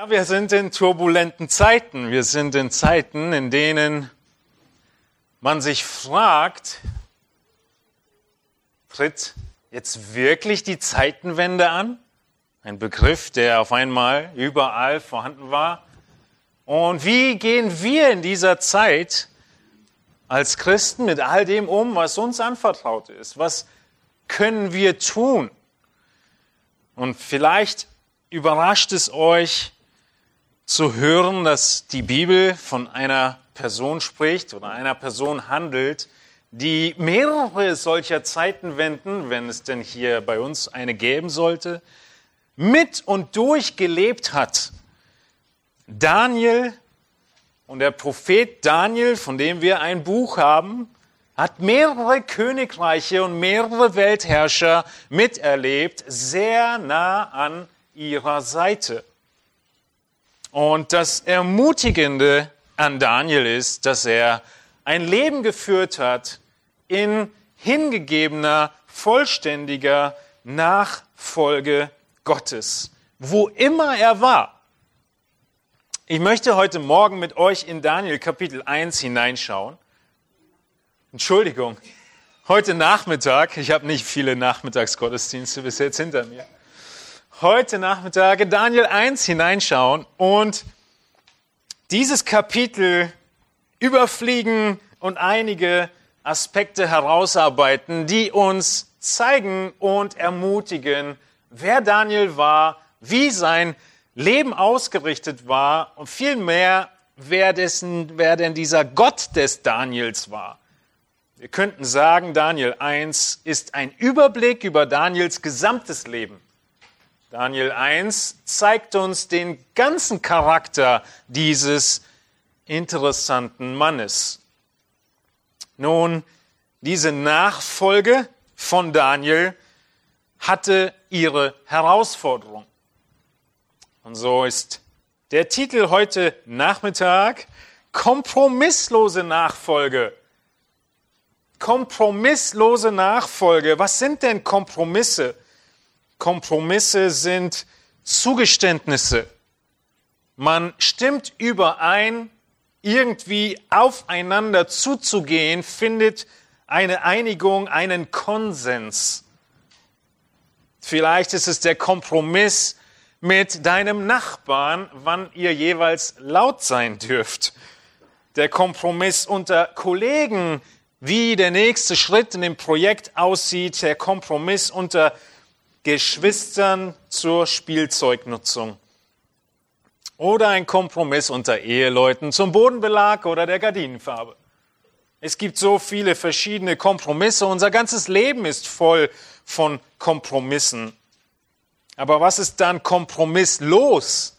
Ja, wir sind in turbulenten Zeiten. Wir sind in Zeiten, in denen man sich fragt, tritt jetzt wirklich die Zeitenwende an? Ein Begriff, der auf einmal überall vorhanden war. Und wie gehen wir in dieser Zeit als Christen mit all dem um, was uns anvertraut ist? Was können wir tun? Und vielleicht überrascht es euch zu hören, dass die Bibel von einer Person spricht oder einer Person handelt, die mehrere solcher Zeitenwenden, wenn es denn hier bei uns eine geben sollte, mit und durchgelebt hat. Daniel und der Prophet Daniel, von dem wir ein Buch haben, hat mehrere Königreiche und mehrere Weltherrscher miterlebt, sehr nah an ihrer Seite. Und das Ermutigende an Daniel ist, dass er ein Leben geführt hat in hingegebener, vollständiger Nachfolge Gottes, wo immer er war. Ich möchte heute Morgen mit euch in Daniel Kapitel 1 hineinschauen. Entschuldigung, heute Nachmittag, ich habe nicht viele Nachmittagsgottesdienste bis jetzt hinter mir. Heute Nachmittag in Daniel 1 hineinschauen und dieses Kapitel überfliegen und einige Aspekte herausarbeiten, die uns zeigen und ermutigen, wer Daniel war, wie sein Leben ausgerichtet war und vielmehr, wer denn dieser Gott des Daniels war. Wir könnten sagen, Daniel 1 ist ein Überblick über Daniels gesamtes Leben. Daniel 1 zeigt uns den ganzen Charakter dieses interessanten Mannes. Nun, diese Nachfolge von Daniel hatte ihre Herausforderung. Und so ist der Titel heute Nachmittag Kompromisslose Nachfolge. Kompromisslose Nachfolge. Was sind denn Kompromisse? Kompromisse sind Zugeständnisse. Man stimmt überein, irgendwie aufeinander zuzugehen, findet eine Einigung, einen Konsens. Vielleicht ist es der Kompromiss mit deinem Nachbarn, wann ihr jeweils laut sein dürft. Der Kompromiss unter Kollegen, wie der nächste Schritt in dem Projekt aussieht. Der Kompromiss unter Geschwistern zur Spielzeugnutzung. Oder ein Kompromiss unter Eheleuten zum Bodenbelag oder der Gardinenfarbe. Es gibt so viele verschiedene Kompromisse. Unser ganzes Leben ist voll von Kompromissen. Aber was ist dann kompromisslos?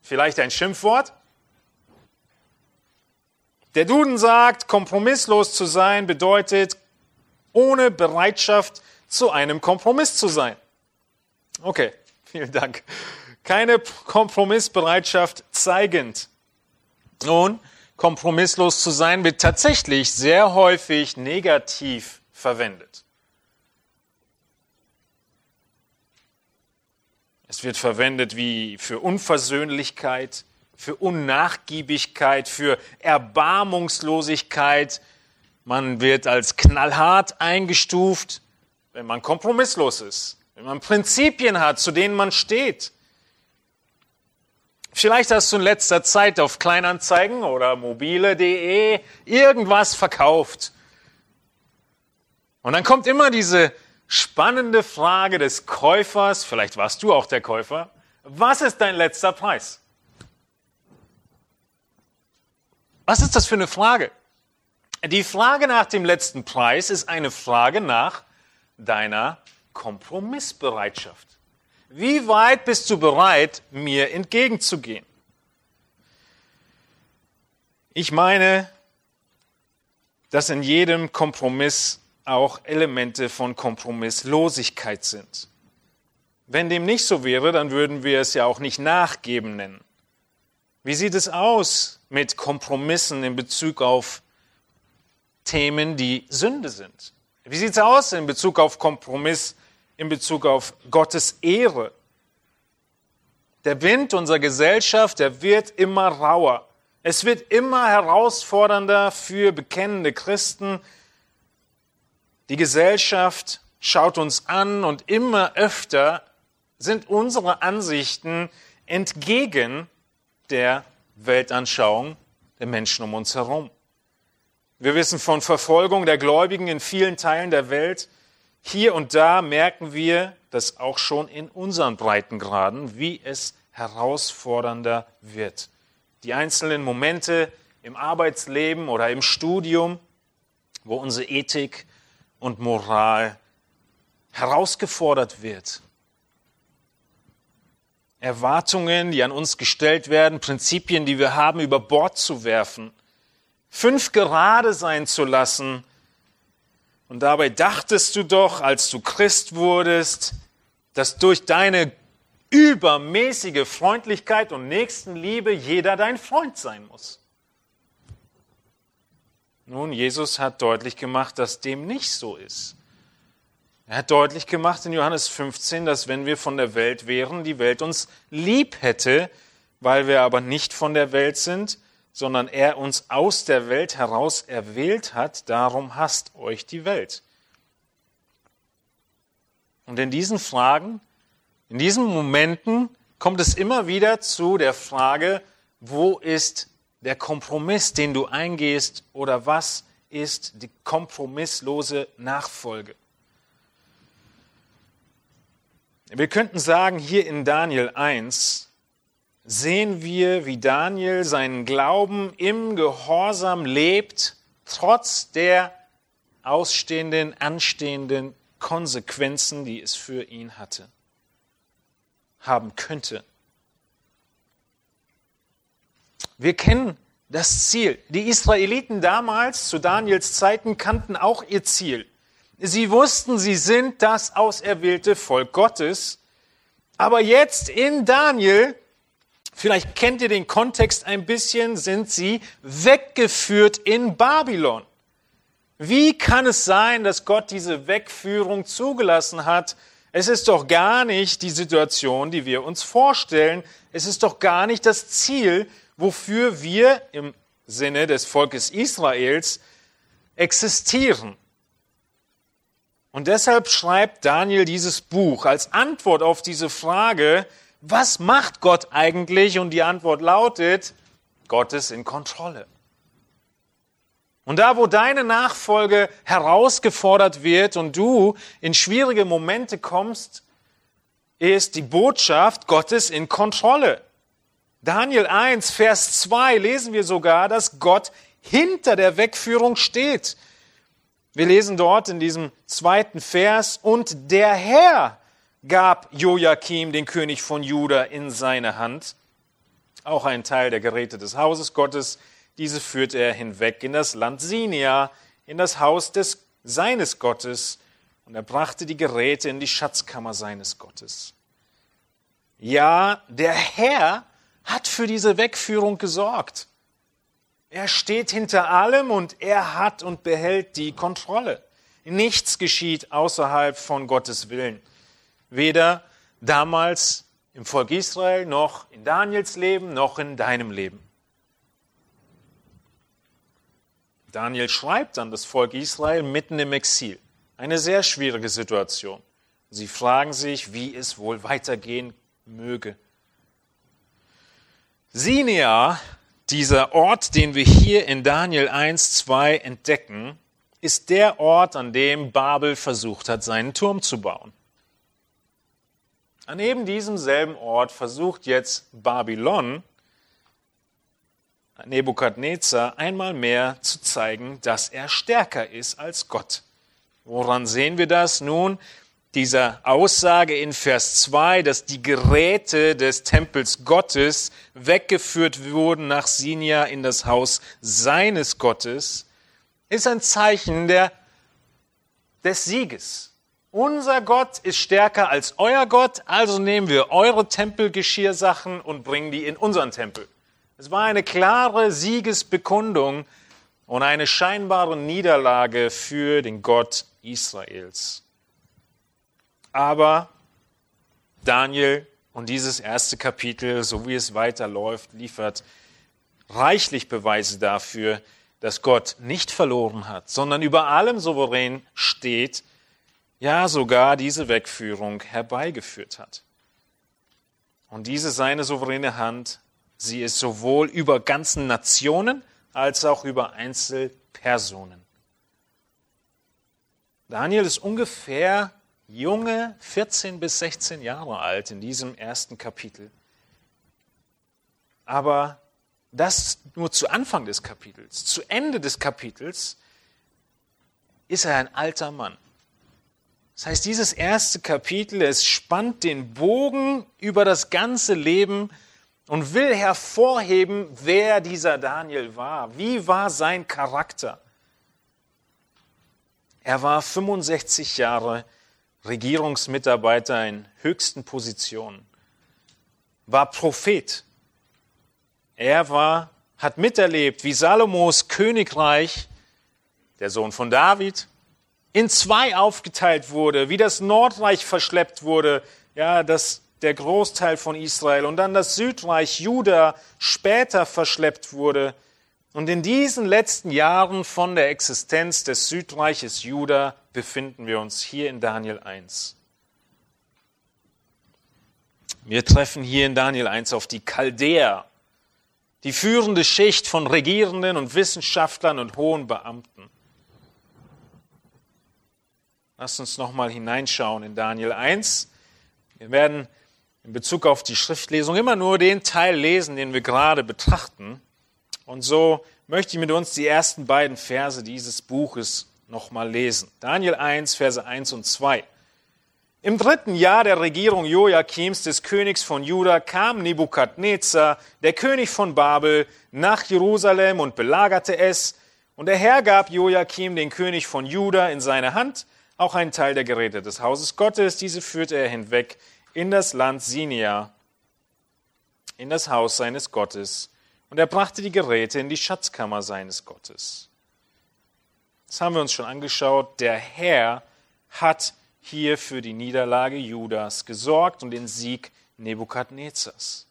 Vielleicht ein Schimpfwort? Der Duden sagt, kompromisslos zu sein bedeutet, ohne Bereitschaft zu einem Kompromiss zu sein. Okay, vielen Dank. Keine Kompromissbereitschaft zeigend. Nun, kompromisslos zu sein wird tatsächlich sehr häufig negativ verwendet. Es wird verwendet wie für Unversöhnlichkeit, für Unnachgiebigkeit, für Erbarmungslosigkeit. Man wird als knallhart eingestuft, wenn man kompromisslos ist, wenn man Prinzipien hat, zu denen man steht. Vielleicht hast du in letzter Zeit auf Kleinanzeigen oder mobile.de irgendwas verkauft. Und dann kommt immer diese spannende Frage des Käufers, vielleicht warst du auch der Käufer, was ist dein letzter Preis? Was ist das für eine Frage? Die Frage nach dem letzten Preis ist eine Frage nach deiner Kompromissbereitschaft. Wie weit bist du bereit, mir entgegenzugehen? Ich meine, dass in jedem Kompromiss auch Elemente von Kompromisslosigkeit sind. Wenn dem nicht so wäre, dann würden wir es ja auch nicht nachgeben nennen. Wie sieht es aus mit Kompromissen in Bezug auf Themen, die Sünde sind? Wie sieht es aus in Bezug auf Kompromiss, in Bezug auf Gottes Ehre? Der Wind unserer Gesellschaft, der wird immer rauer. Es wird immer herausfordernder für bekennende Christen. Die Gesellschaft schaut uns an und immer öfter sind unsere Ansichten entgegen der Weltanschauung der Menschen um uns herum. Wir wissen von Verfolgung der Gläubigen in vielen Teilen der Welt. Hier und da merken wir das auch schon in unseren Breitengraden, wie es herausfordernder wird. Die einzelnen Momente im Arbeitsleben oder im Studium, wo unsere Ethik und Moral herausgefordert wird. Erwartungen, die an uns gestellt werden, Prinzipien, die wir haben, über Bord zu werfen, 5 gerade sein zu lassen. Und dabei dachtest du doch, als du Christ wurdest, dass durch deine übermäßige Freundlichkeit und Nächstenliebe jeder dein Freund sein muss. Nun, Jesus hat deutlich gemacht, dass dem nicht so ist. Er hat deutlich gemacht in Johannes 15, dass wenn wir von der Welt wären, die Welt uns lieb hätte, weil wir aber nicht von der Welt sind, sondern er uns aus der Welt heraus erwählt hat, darum hasst euch die Welt. Und in diesen Fragen, in diesen Momenten kommt es immer wieder zu der Frage, wo ist der Kompromiss, den du eingehst, oder was ist die kompromisslose Nachfolge? Wir könnten sagen, hier in Daniel 1 sehen wir, wie Daniel seinen Glauben im Gehorsam lebt, trotz der anstehenden Konsequenzen, die es für ihn haben könnte. Wir kennen das Ziel. Die Israeliten damals, zu Daniels Zeiten, kannten auch ihr Ziel. Sie wussten, sie sind das auserwählte Volk Gottes. Aber jetzt in Daniel, vielleicht kennt ihr den Kontext ein bisschen, sind sie weggeführt in Babylon. Wie kann es sein, dass Gott diese Wegführung zugelassen hat? Es ist doch gar nicht die Situation, die wir uns vorstellen. Es ist doch gar nicht das Ziel, wofür wir im Sinne des Volkes Israels existieren. Und deshalb schreibt Daniel dieses Buch als Antwort auf diese Frage, was macht Gott eigentlich? Und die Antwort lautet, Gott ist in Kontrolle. Und da, wo deine Nachfolge herausgefordert wird und du in schwierige Momente kommst, ist die Botschaft, Gott ist in Kontrolle. Daniel 1, Vers 2 lesen wir sogar, dass Gott hinter der Wegführung steht. Wir lesen dort in diesem 2. Vers, und der Herr gab Jojakim, den König von Juda, in seine Hand, auch ein Teil der Geräte des Hauses Gottes, diese führte er hinweg in das Land Sinear, in das Haus seines Gottes, und er brachte die Geräte in die Schatzkammer seines Gottes. Ja, der Herr hat für diese Wegführung gesorgt. Er steht hinter allem und er hat und behält die Kontrolle. Nichts geschieht außerhalb von Gottes Willen. Weder damals im Volk Israel, noch in Daniels Leben, noch in deinem Leben. Daniel schreibt an das Volk Israel mitten im Exil. Eine sehr schwierige Situation. Sie fragen sich, wie es wohl weitergehen möge. Sinear, dieser Ort, den wir hier in Daniel 1,2 entdecken, ist der Ort, an dem Babel versucht hat, seinen Turm zu bauen. An eben diesem selben Ort versucht jetzt Babylon, Nebukadnezar, einmal mehr zu zeigen, dass er stärker ist als Gott. Woran sehen wir das? Nun, dieser Aussage in Vers 2, dass die Geräte des Tempels Gottes weggeführt wurden nach Sinear in das Haus seines Gottes, ist ein Zeichen des Sieges. Unser Gott ist stärker als euer Gott, also nehmen wir eure Tempelgeschirrsachen und bringen die in unseren Tempel. Es war eine klare Siegesbekundung und eine scheinbare Niederlage für den Gott Israels. Aber Daniel Und dieses erste Kapitel, so wie es weiterläuft, liefert reichlich Beweise dafür, dass Gott nicht verloren hat, sondern über allem souverän steht, ja sogar diese Wegführung herbeigeführt hat. Und diese seine souveräne Hand, sie ist sowohl über ganzen Nationen als auch über Einzelpersonen. Daniel ist ungefähr junge 14 bis 16 Jahre alt in diesem ersten Kapitel. Aber das nur zu Anfang des Kapitels. Zu Ende des Kapitels ist er ein alter Mann. Das heißt, dieses erste Kapitel, es spannt den Bogen über das ganze Leben und will hervorheben, wer dieser Daniel war. Wie war sein Charakter? Er war 65 Jahre Regierungsmitarbeiter in höchsten Positionen, war Prophet. Er hat miterlebt, wie Salomos Königreich, der Sohn von David, in zwei aufgeteilt wurde, wie das Nordreich verschleppt wurde, ja, dass der Großteil von Israel und dann das Südreich Juda später verschleppt wurde. Und in diesen letzten Jahren von der Existenz des Südreiches Juda befinden wir uns hier in Daniel 1. Wir treffen hier in Daniel 1 auf die Chaldäer, die führende Schicht von Regierenden und Wissenschaftlern und hohen Beamten. Lasst uns nochmal hineinschauen in Daniel 1. Wir werden in Bezug auf die Schriftlesung immer nur den Teil lesen, den wir gerade betrachten. Und so möchte ich mit uns die ersten beiden Verse dieses Buches nochmal lesen. Daniel 1, Verse 1 und 2. Im 3. Jahr der Regierung Jojakims, des Königs von Juda, kam Nebukadnezar, der König von Babel, nach Jerusalem und belagerte es. Und der Herr gab Jojakim, den König von Juda, in seine Hand, auch einen Teil der Geräte des Hauses Gottes. Diese führte er hinweg in das Land Sinear, in das Haus seines Gottes. Und er brachte die Geräte in die Schatzkammer seines Gottes. Das haben wir uns schon angeschaut. Der Herr hat hier für die Niederlage Judas gesorgt und den Sieg Nebukadnezars.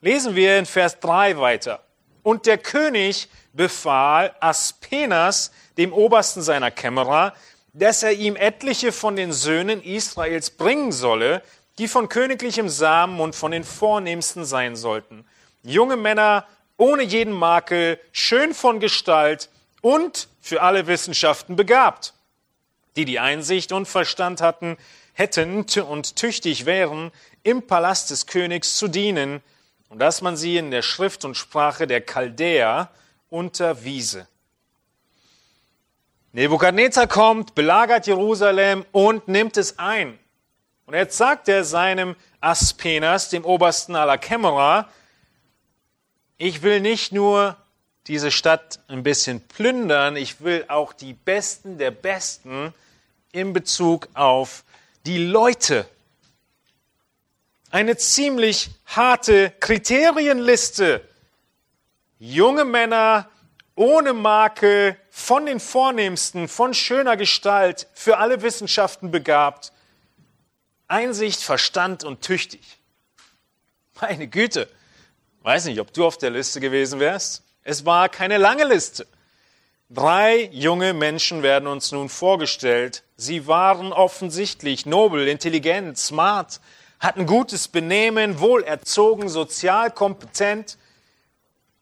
Lesen wir in Vers 3 weiter. Und der König befahl Aspenas, dem Obersten seiner Kämmerer, dass er ihm etliche von den Söhnen Israels bringen solle, die von königlichem Samen und von den Vornehmsten sein sollten. Junge Männer, ohne jeden Makel, schön von Gestalt und für alle Wissenschaften begabt, die Einsicht und Verstand hätten und tüchtig wären, im Palast des Königs zu dienen, und dass man sie in der Schrift und Sprache der Chaldäer unterwiese. Nebukadnezar kommt, belagert Jerusalem und nimmt es ein. Und jetzt sagt er seinem Aspenas, dem Obersten aller Kämmerer, ich will nicht nur diese Stadt ein bisschen plündern, ich will auch die Besten der Besten in Bezug auf die Leute. Eine ziemlich harte Kriterienliste. Junge Männer, ohne Makel, von den Vornehmsten, von schöner Gestalt, für alle Wissenschaften begabt, Einsicht, Verstand und tüchtig. Meine Güte, weiß nicht, ob du auf der Liste gewesen wärst. Es war keine lange Liste. 3 junge Menschen werden uns nun vorgestellt. Sie waren offensichtlich nobel, intelligent, smart, hatten gutes Benehmen, wohlerzogen, sozial kompetent.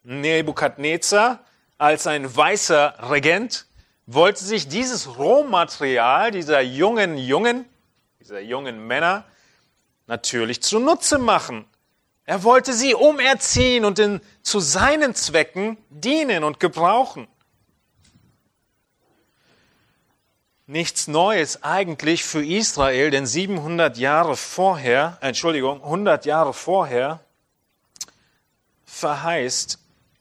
Nebukadnezar als ein weißer Regent wollte sich dieses Rohmaterial dieser jungen Männer natürlich zunutze machen. Er wollte sie umerziehen und zu seinen Zwecken dienen und gebrauchen. Nichts Neues eigentlich für Israel, denn 100 Jahre vorher, verheißt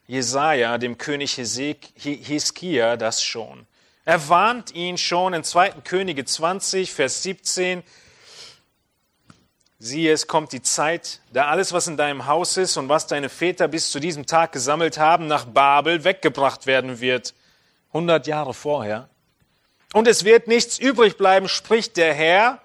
Jesaja dem König Hiskia das schon. Er warnt ihn schon in 2. Könige 20, Vers 17, siehe, es kommt die Zeit, da alles, was in deinem Haus ist und was deine Väter bis zu diesem Tag gesammelt haben, nach Babel weggebracht werden wird. 100 Jahre vorher. Und es wird nichts übrig bleiben, spricht der Herr,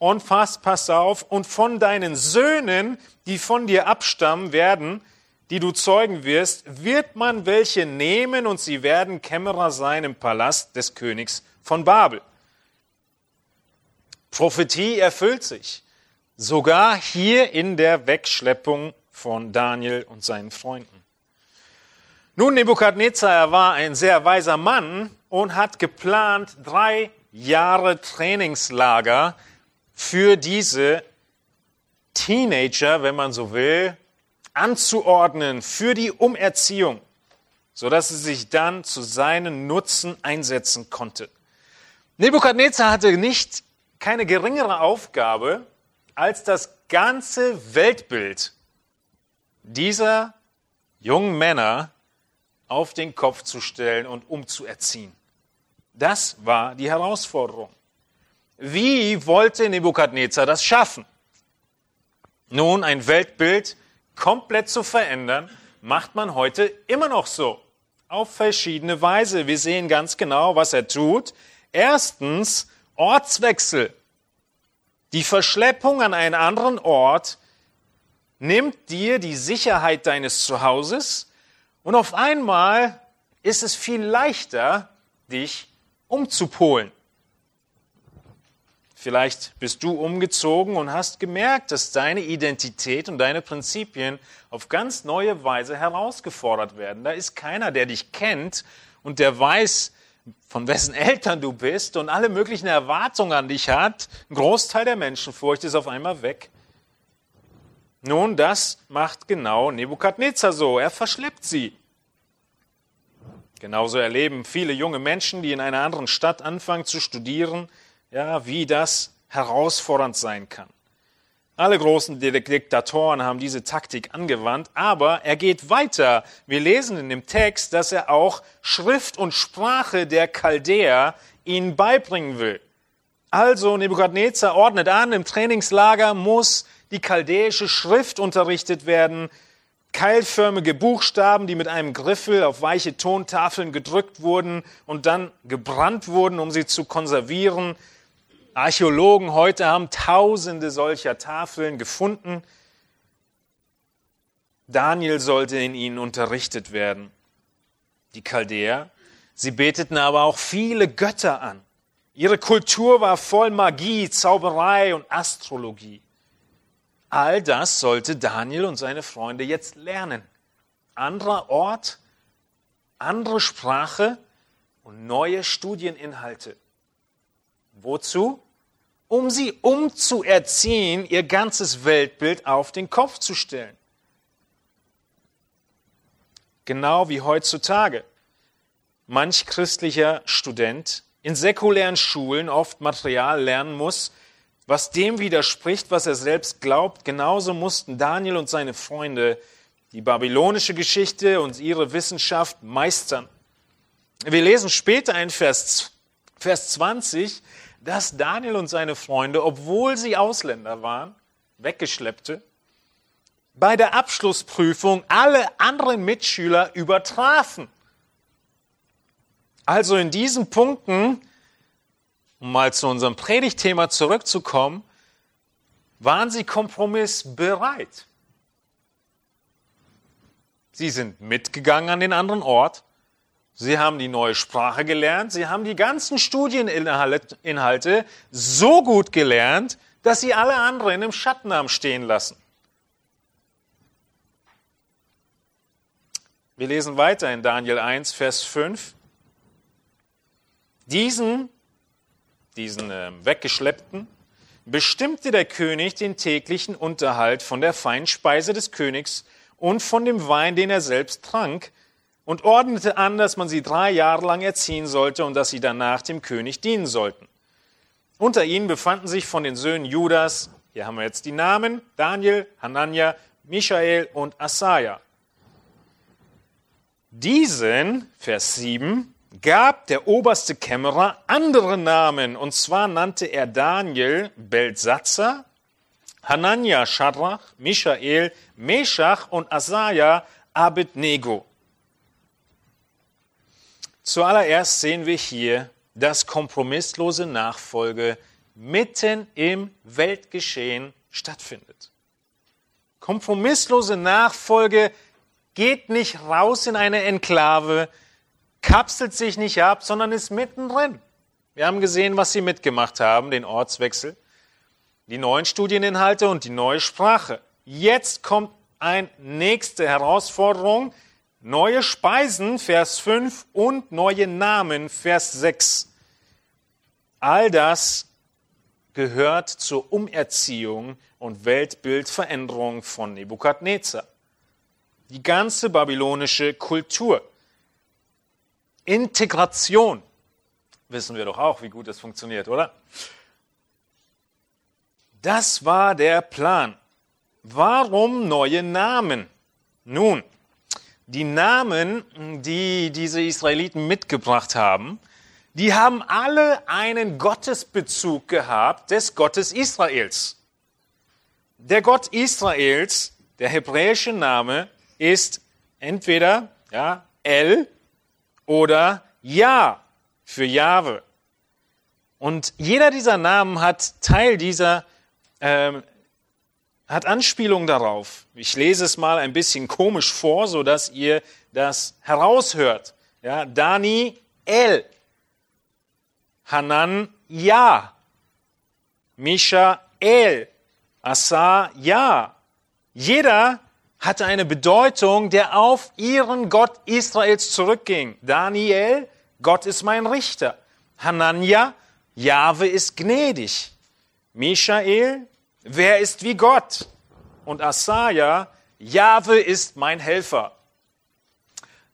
und fast, pass auf, und von deinen Söhnen, die von dir abstammen werden, die du zeugen wirst, wird man welche nehmen und sie werden Kämmerer sein im Palast des Königs von Babel. Prophetie erfüllt sich, sogar hier in der Wegschleppung von Daniel und seinen Freunden. Nun, Nebukadnezar war ein sehr weiser Mann und hat geplant, 3 Jahre Trainingslager für diese Teenager, wenn man so will, anzuordnen für die Umerziehung, sodass sie sich dann zu seinen Nutzen einsetzen konnte. Nebukadnezar hatte keine geringere Aufgabe, als das ganze Weltbild dieser jungen Männer auf den Kopf zu stellen und umzuerziehen. Das war die Herausforderung. Wie wollte Nebukadnezar das schaffen? Nun, ein Weltbild komplett zu verändern, macht man heute immer noch so. Auf verschiedene Weise. Wir sehen ganz genau, was er tut. Erstens, Ortswechsel. Die Verschleppung an einen anderen Ort nimmt dir die Sicherheit deines Zuhauses und auf einmal ist es viel leichter, dich umzupolen. Vielleicht bist du umgezogen und hast gemerkt, dass deine Identität und deine Prinzipien auf ganz neue Weise herausgefordert werden. Da ist keiner, der dich kennt und der weiß, von wessen Eltern du bist und alle möglichen Erwartungen an dich hat. Ein Großteil der Menschenfurcht ist auf einmal weg. Nun, das macht genau Nebukadnezar so. Er verschleppt sie. Genauso erleben viele junge Menschen, die in einer anderen Stadt anfangen zu studieren, ja, wie das herausfordernd sein kann. Alle großen Diktatoren haben diese Taktik angewandt, aber er geht weiter. Wir lesen in dem Text, dass er auch Schrift und Sprache der Chaldäer ihnen beibringen will. Also Nebukadnezar ordnet an, im Trainingslager muss die chaldäische Schrift unterrichtet werden, keilförmige Buchstaben, die mit einem Griffel auf weiche Tontafeln gedrückt wurden und dann gebrannt wurden, um sie zu konservieren. Archäologen heute haben Tausende solcher Tafeln gefunden. Daniel sollte in ihnen unterrichtet werden. Die Chaldäer, sie beteten aber auch viele Götter an. Ihre Kultur war voll Magie, Zauberei und Astrologie. All das sollte Daniel und seine Freunde jetzt lernen. Anderer Ort, andere Sprache und neue Studieninhalte. Wozu? Um sie umzuerziehen, ihr ganzes Weltbild auf den Kopf zu stellen. Genau wie heutzutage. Manch christlicher Student in säkulären Schulen oft Material lernen muss, was dem widerspricht, was er selbst glaubt. Genauso mussten Daniel und seine Freunde die babylonische Geschichte und ihre Wissenschaft meistern. Wir lesen später in Vers 20, dass Daniel und seine Freunde, obwohl sie Ausländer waren, Weggeschleppte, bei der Abschlussprüfung alle anderen Mitschüler übertrafen. Also in diesen Punkten, um mal zu unserem Predigtthema zurückzukommen, waren sie kompromissbereit. Sie sind mitgegangen an den anderen Ort, sie haben die neue Sprache gelernt, sie haben die ganzen Studieninhalte so gut gelernt, dass sie alle anderen im Schatten haben stehen lassen. Wir lesen weiter in Daniel 1, Vers 5. Diesen Weggeschleppten bestimmte der König den täglichen Unterhalt von der Feinspeise des Königs und von dem Wein, den er selbst trank, und ordnete an, dass man sie 3 Jahre lang erziehen sollte und dass sie danach dem König dienen sollten. Unter ihnen befanden sich von den Söhnen Judas, hier haben wir jetzt die Namen, Daniel, Hananja, Michael und Assaja. Diesen, Vers 7, gab der oberste Kämmerer andere Namen, und zwar nannte er Daniel Beltschazar, Hananja Schadrach, Michael Meshach und Assaja Abednego. Zuallererst sehen wir hier, dass kompromisslose Nachfolge mitten im Weltgeschehen stattfindet. Kompromisslose Nachfolge geht nicht raus in eine Enklave, kapselt sich nicht ab, sondern ist mittendrin. Wir haben gesehen, was sie mitgemacht haben, den Ortswechsel, die neuen Studieninhalte und die neue Sprache. Jetzt kommt eine nächste Herausforderung, neue Speisen, Vers 5, und neue Namen, Vers 6. All das gehört zur Umerziehung und Weltbildveränderung von Nebukadnezar. Die ganze babylonische Kultur. Integration. Wissen wir doch auch, wie gut das funktioniert, oder? Das war der Plan. Warum neue Namen? Nun, die Namen, die diese Israeliten mitgebracht haben, die haben alle einen Gottesbezug gehabt des Gottes Israels. Der Gott Israels, der hebräische Name, ist entweder El oder Jah für Jahwe. Und jeder dieser Namen hat Teil dieser, hat Anspielung darauf. Ich lese es mal ein bisschen komisch vor, sodass ihr das heraushört. Ja, Dani El. Hananja, Michael, Assaja. Jeder hatte eine Bedeutung, der auf ihren Gott Israels zurückging. Daniel, Gott ist mein Richter. Hananja, Jahwe ist gnädig. Michael, wer ist wie Gott? Und Assaja, Jahwe ist mein Helfer.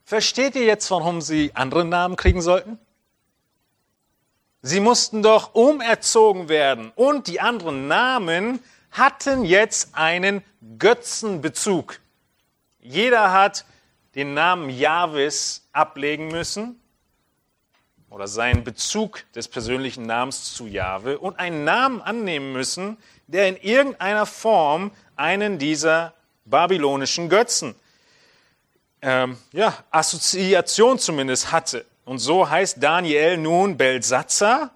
Versteht ihr jetzt, warum sie andere Namen kriegen sollten? Sie mussten doch umerzogen werden. Und die anderen Namen hatten jetzt einen Götzenbezug. Jeder hat den Namen Jahwes ablegen müssen oder seinen Bezug des persönlichen Namens zu Jahwe und einen Namen annehmen müssen, der in irgendeiner Form einen dieser babylonischen Götzen, Assoziation zumindest hatte. Und so heißt Daniel nun Beltschazar.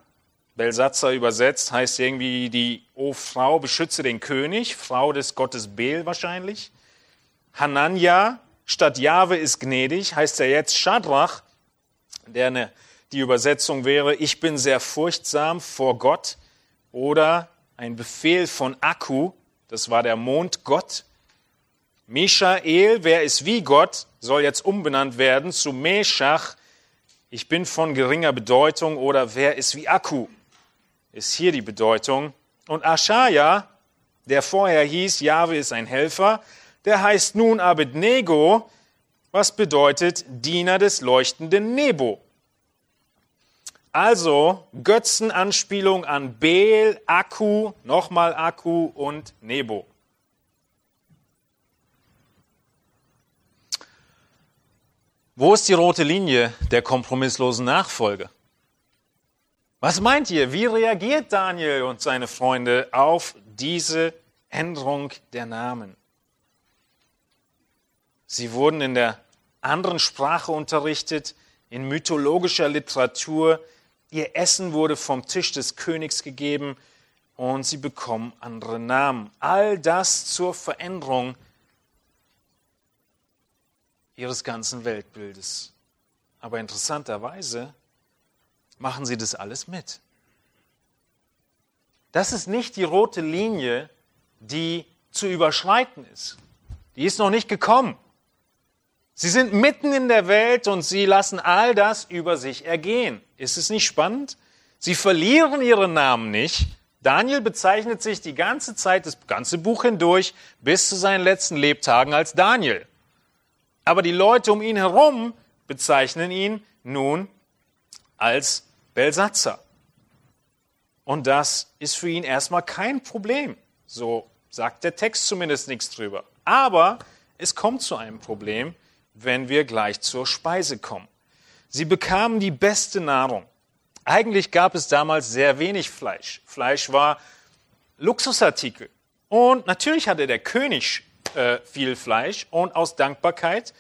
Beltschazar übersetzt heißt irgendwie die O Frau, beschütze den König, Frau des Gottes Bel wahrscheinlich. Hananja, statt Jahwe ist gnädig, heißt er jetzt Schadrach, die Übersetzung wäre, ich bin sehr furchtsam vor Gott. Oder ein Befehl von Aku, das war der Mondgott. Michael, wer ist wie Gott, soll jetzt umbenannt werden zu Meshach. Ich bin von geringer Bedeutung oder wer ist wie Aku, ist hier die Bedeutung. Und Aschaja, der vorher hieß, Jahwe ist ein Helfer, der heißt nun Abednego, was bedeutet Diener des leuchtenden Nebo. Also Götzenanspielung an Bel, Aku, nochmal Aku und Nebo. Wo ist die rote Linie der kompromisslosen Nachfolge? Was meint ihr? Wie reagiert Daniel und seine Freunde auf diese Änderung der Namen? Sie wurden in der anderen Sprache unterrichtet, in mythologischer Literatur. Ihr Essen wurde vom Tisch des Königs gegeben und sie bekommen andere Namen. All das zur Veränderung ihres ganzen Weltbildes. Aber interessanterweise machen sie das alles mit. Das ist nicht die rote Linie, die zu überschreiten ist. Die ist noch nicht gekommen. Sie sind mitten in der Welt und sie lassen all das über sich ergehen. Ist es nicht spannend? Sie verlieren ihre Namen nicht. Daniel bezeichnet sich die ganze Zeit, das ganze Buch hindurch, bis zu seinen letzten Lebtagen als Daniel. Aber die Leute um ihn herum bezeichnen ihn nun als Beltschazar. Und das ist für ihn erstmal kein Problem. So sagt der Text zumindest nichts drüber. Aber es kommt zu einem Problem, wenn wir gleich zur Speise kommen. Sie bekamen die beste Nahrung. Eigentlich gab es damals sehr wenig Fleisch. Fleisch war Luxusartikel. Und natürlich hatte der König viel Fleisch und aus Dankbarkeit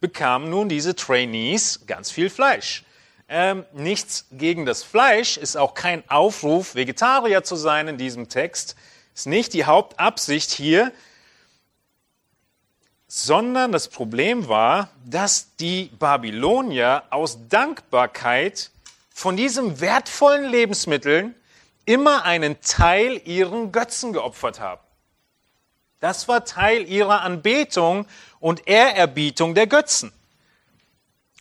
bekamen nun diese Trainees ganz viel Fleisch. Nichts gegen das Fleisch, ist auch kein Aufruf, Vegetarier zu sein in diesem Text. Ist nicht die Hauptabsicht hier, sondern das Problem war, dass die Babylonier aus Dankbarkeit von diesem wertvollen Lebensmitteln immer einen Teil ihren Götzen geopfert haben. Das war Teil ihrer Anbetung und Ehrerbietung der Götzen.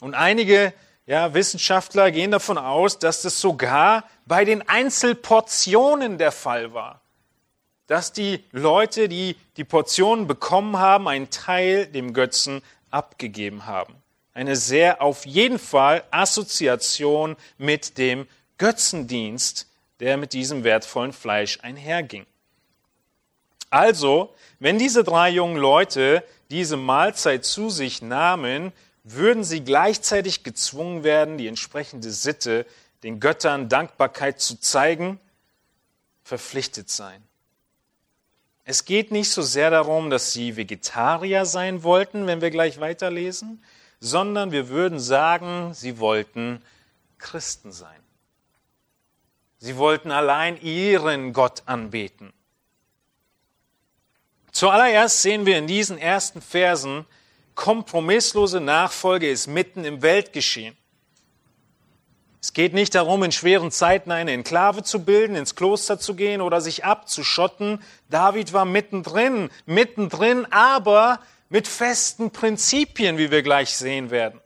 Und einige Wissenschaftler gehen davon aus, dass das sogar bei den Einzelportionen der Fall war. Dass die Leute, die die Portionen bekommen haben, einen Teil dem Götzen abgegeben haben. Eine sehr auf jeden Fall Assoziation mit dem Götzendienst, der mit diesem wertvollen Fleisch einherging. Also, wenn diese drei jungen Leute diese Mahlzeit zu sich nahmen, würden sie gleichzeitig gezwungen werden, die entsprechende Sitte, den Göttern Dankbarkeit zu zeigen, verpflichtet sein. Es geht nicht so sehr darum, dass sie Vegetarier sein wollten, wenn wir gleich weiterlesen, sondern wir würden sagen, sie wollten Christen sein. Sie wollten allein ihren Gott anbeten. Zuallererst sehen wir in diesen ersten Versen, kompromisslose Nachfolge ist mitten im Weltgeschehen. Es geht nicht darum, in schweren Zeiten eine Enklave zu bilden, ins Kloster zu gehen oder sich abzuschotten. David war mittendrin, aber mit festen Prinzipien, wie wir gleich sehen werden.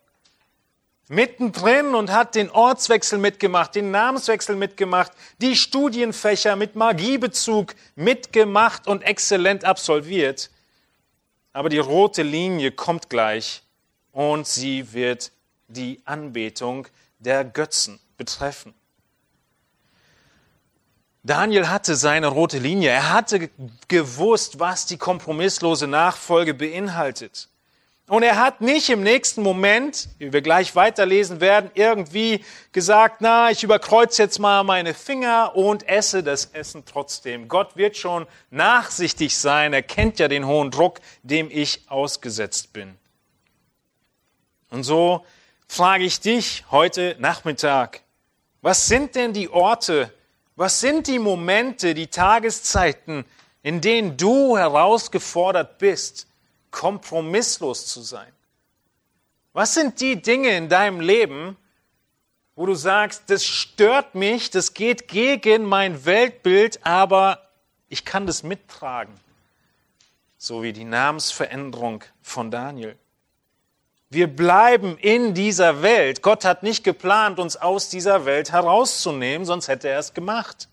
Mittendrin und hat den Ortswechsel mitgemacht, den Namenswechsel mitgemacht, die Studienfächer mit Magiebezug mitgemacht und exzellent absolviert. Aber die rote Linie kommt gleich und sie wird die Anbetung der Götzen betreffen. Daniel hatte seine rote Linie. Er hatte gewusst, was die kompromisslose Nachfolge beinhaltet. Und er hat nicht im nächsten Moment, wie wir gleich weiterlesen werden, irgendwie gesagt, ich überkreuze jetzt mal meine Finger und esse das Essen trotzdem. Gott wird schon nachsichtig sein. Er kennt ja den hohen Druck, dem ich ausgesetzt bin. Und so frage ich dich heute Nachmittag, was sind denn die Orte, was sind die Momente, die Tageszeiten, in denen du herausgefordert bist, kompromisslos zu sein? Was sind die Dinge in deinem Leben, wo du sagst, das stört mich, das geht gegen mein Weltbild, aber ich kann das mittragen? So wie die Namensveränderung von Daniel. Wir bleiben in dieser Welt. Gott hat nicht geplant, uns aus dieser Welt herauszunehmen, sonst hätte er es gemacht.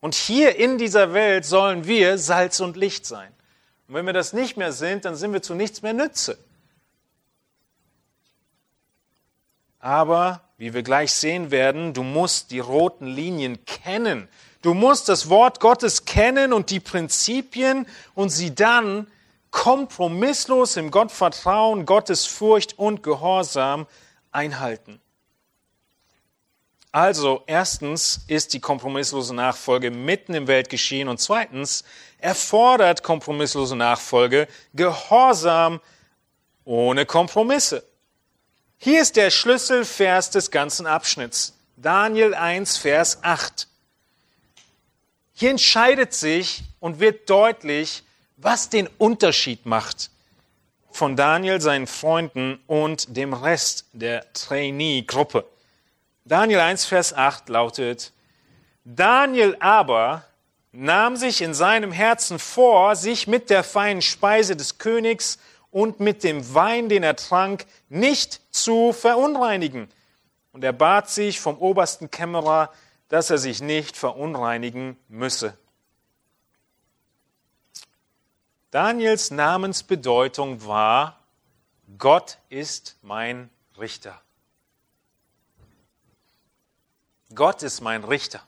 Und hier in dieser Welt sollen wir Salz und Licht sein. Und wenn wir das nicht mehr sind, dann sind wir zu nichts mehr Nütze. Aber, wie wir gleich sehen werden, du musst die roten Linien kennen. Du musst das Wort Gottes kennen und die Prinzipien und sie dann kompromisslos im Gottvertrauen, Gottesfurcht und Gehorsam einhalten. Also, erstens ist die kompromisslose Nachfolge mitten im Weltgeschehen und zweitens erfordert kompromisslose Nachfolge Gehorsam ohne Kompromisse. Hier ist der Schlüsselvers des ganzen Abschnitts. Daniel 1, Vers 8. Hier entscheidet sich und wird deutlich, was den Unterschied macht von Daniel, seinen Freunden und dem Rest der Trainee-Gruppe. Daniel 1, Vers 8 lautet, Daniel aber nahm sich in seinem Herzen vor, sich mit der feinen Speise des Königs und mit dem Wein, den er trank, nicht zu verunreinigen. Und er bat sich vom obersten Kämmerer, dass er sich nicht verunreinigen müsse. Daniels Namensbedeutung war, Gott ist mein Richter. Gott ist mein Richter.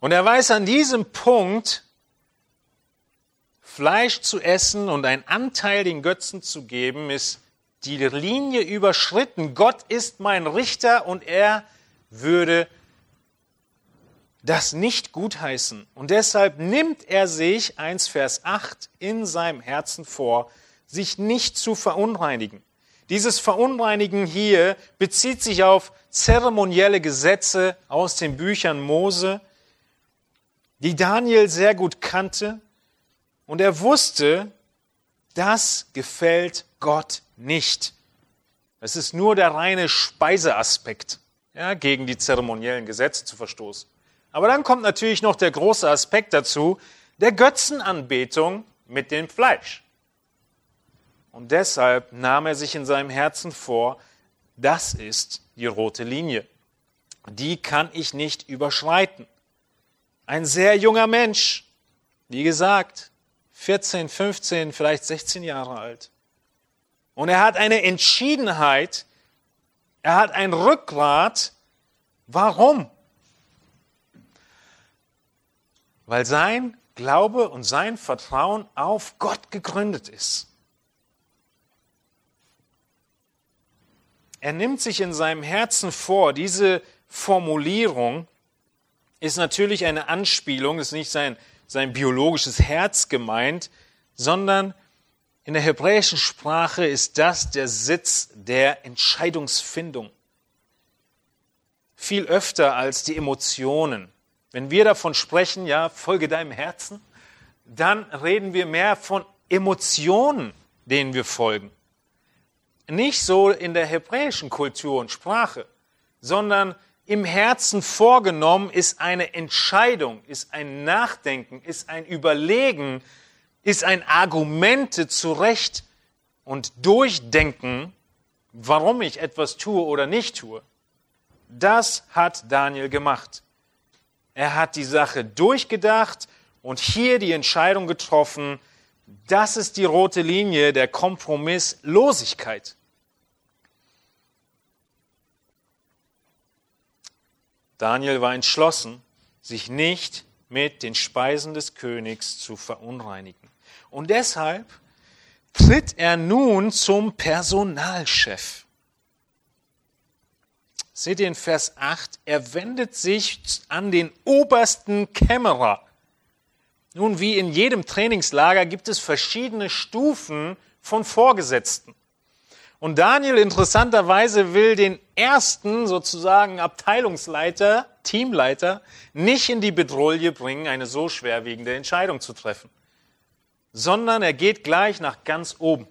Und er weiß an diesem Punkt, Fleisch zu essen und einen Anteil den Götzen zu geben, ist die Linie überschritten. Gott ist mein Richter und er würde das nicht gutheißen. Und deshalb nimmt er sich, 1 Vers 8, in seinem Herzen vor, sich nicht zu verunreinigen. Dieses Verunreinigen hier bezieht sich auf zeremonielle Gesetze aus den Büchern Mose, die Daniel sehr gut kannte. Und er wusste, das gefällt Gott nicht. Es ist nur der reine Speiseaspekt, ja, gegen die zeremoniellen Gesetze zu verstoßen. Aber dann kommt natürlich noch der große Aspekt dazu, der Götzenanbetung mit dem Fleisch. Und deshalb nahm er sich in seinem Herzen vor, das ist die rote Linie. Die kann ich nicht überschreiten. Ein sehr junger Mensch, wie gesagt, 14, 15, vielleicht 16 Jahre alt. Und er hat eine Entschiedenheit, er hat ein Rückgrat. Warum? Weil sein Glaube und sein Vertrauen auf Gott gegründet ist. Er nimmt sich in seinem Herzen vor, diese Formulierung ist natürlich eine Anspielung, ist nicht sein biologisches Herz gemeint, sondern in der hebräischen Sprache ist das der Sitz der Entscheidungsfindung. Viel öfter als die Emotionen. Wenn wir davon sprechen, ja, folge deinem Herzen, dann reden wir mehr von Emotionen, denen wir folgen. Nicht so in der hebräischen Kultur und Sprache, sondern im Herzen vorgenommen ist eine Entscheidung, ist ein Nachdenken, ist ein Überlegen, ist ein Argumente zurecht und Durchdenken, warum ich etwas tue oder nicht tue. Das hat Daniel gemacht. Er hat die Sache durchgedacht und hier die Entscheidung getroffen. Das ist die rote Linie der Kompromisslosigkeit. Daniel war entschlossen, sich nicht mit den Speisen des Königs zu verunreinigen. Und deshalb tritt er nun zum Personalchef. Seht ihr in Vers 8, er wendet sich an den obersten Kämmerer. Nun, wie in jedem Trainingslager gibt es verschiedene Stufen von Vorgesetzten. Und Daniel interessanterweise will den ersten, sozusagen Abteilungsleiter, Teamleiter, nicht in die Bedrohung bringen, eine so schwerwiegende Entscheidung zu treffen. Sondern er geht gleich nach ganz oben.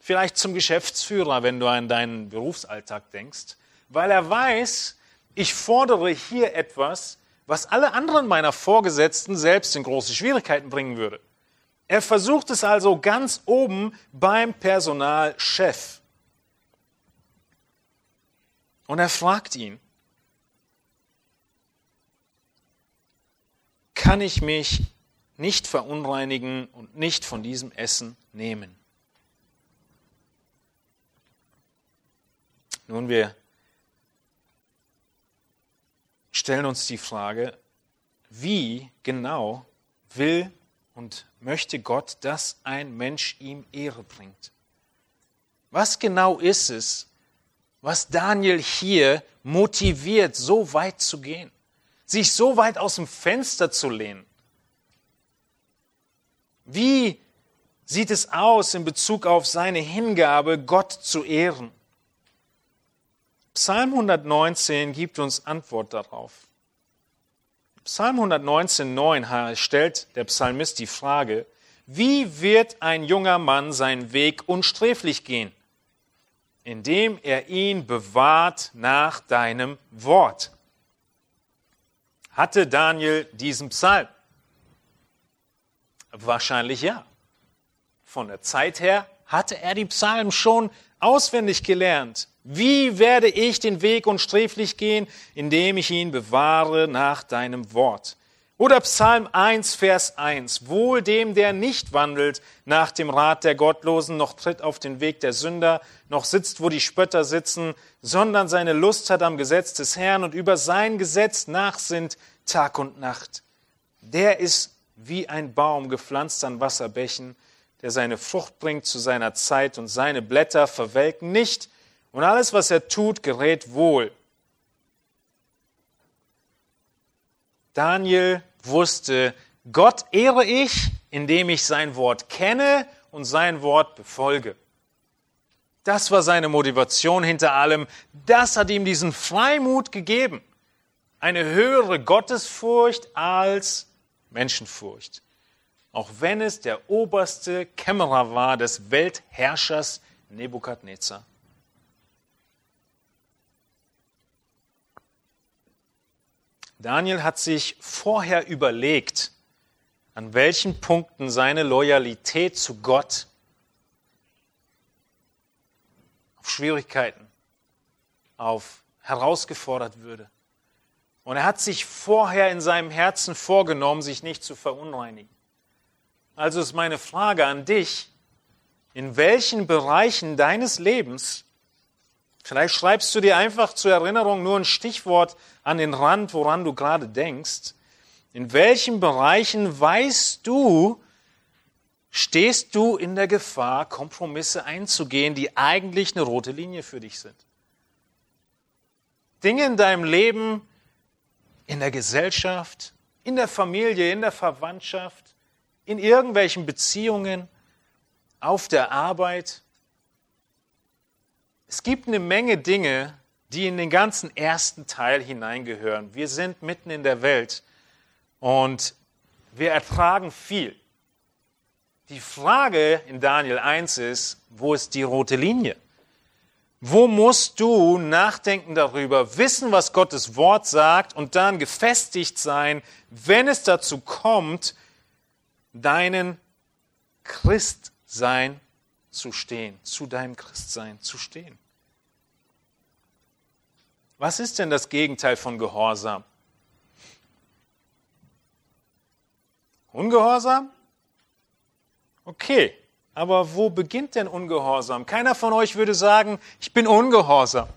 Vielleicht zum Geschäftsführer, wenn du an deinen Berufsalltag denkst. Weil er weiß, ich fordere hier etwas, was alle anderen meiner Vorgesetzten selbst in große Schwierigkeiten bringen würde. Er versucht es also ganz oben beim Personalchef. Und er fragt ihn, kann ich mich nicht verunreinigen und nicht von diesem Essen nehmen? Nun, wir stellen uns die Frage, wie genau will und möchte Gott, dass ein Mensch ihm Ehre bringt? Was genau ist es, was Daniel hier motiviert, so weit zu gehen, sich so weit aus dem Fenster zu lehnen? Wie sieht es aus in Bezug auf seine Hingabe, Gott zu ehren? Psalm 119 gibt uns Antwort darauf. Psalm 119,9 stellt der Psalmist die Frage, wie wird ein junger Mann seinen Weg unsträflich gehen? Indem er ihn bewahrt nach deinem Wort. Hatte Daniel diesen Psalm? Wahrscheinlich ja. Von der Zeit her hatte er die Psalmen schon auswendig gelernt. Wie werde ich den Weg unsträflich gehen, indem ich ihn bewahre nach deinem Wort? Oder Psalm 1, Vers 1. Wohl dem, der nicht wandelt nach dem Rat der Gottlosen, noch tritt auf den Weg der Sünder, noch sitzt, wo die Spötter sitzen, sondern seine Lust hat am Gesetz des Herrn und über sein Gesetz nachsinnt Tag und Nacht. Der ist wie ein Baum gepflanzt an Wasserbächen, der seine Frucht bringt zu seiner Zeit und seine Blätter verwelken nicht. Und alles, was er tut, gerät wohl. Daniel wusste, Gott ehre ich, indem ich sein Wort kenne und sein Wort befolge. Das war seine Motivation hinter allem. Das hat ihm diesen Freimut gegeben. Eine höhere Gottesfurcht als Menschenfurcht. Auch wenn es der oberste Kämmerer war des Weltherrschers Nebukadnezar. Daniel hat sich vorher überlegt, an welchen Punkten seine Loyalität zu Gott auf Schwierigkeiten, auf herausgefordert würde. Und er hat sich vorher in seinem Herzen vorgenommen, sich nicht zu verunreinigen. Also ist meine Frage an dich, in welchen Bereichen deines Lebens, vielleicht schreibst du dir einfach zur Erinnerung nur ein Stichwort an den Rand, woran du gerade denkst, in welchen Bereichen weißt du, stehst du in der Gefahr, Kompromisse einzugehen, die eigentlich eine rote Linie für dich sind? Dinge in deinem Leben, in der Gesellschaft, in der Familie, in der Verwandtschaft, in irgendwelchen Beziehungen, auf der Arbeit. Es gibt eine Menge Dinge, die in den ganzen ersten Teil hineingehören. Wir sind mitten in der Welt. Und wir ertragen viel. Die Frage in Daniel 1 ist, wo ist die rote Linie? Wo musst du nachdenken darüber, wissen, was Gottes Wort sagt und dann gefestigt sein, wenn es dazu kommt, deinen Christsein zu stehen, zu deinem Christsein zu stehen? Was ist denn das Gegenteil von Gehorsam? Ungehorsam? Okay, aber wo beginnt denn Ungehorsam? Keiner von euch würde sagen, ich bin ungehorsam.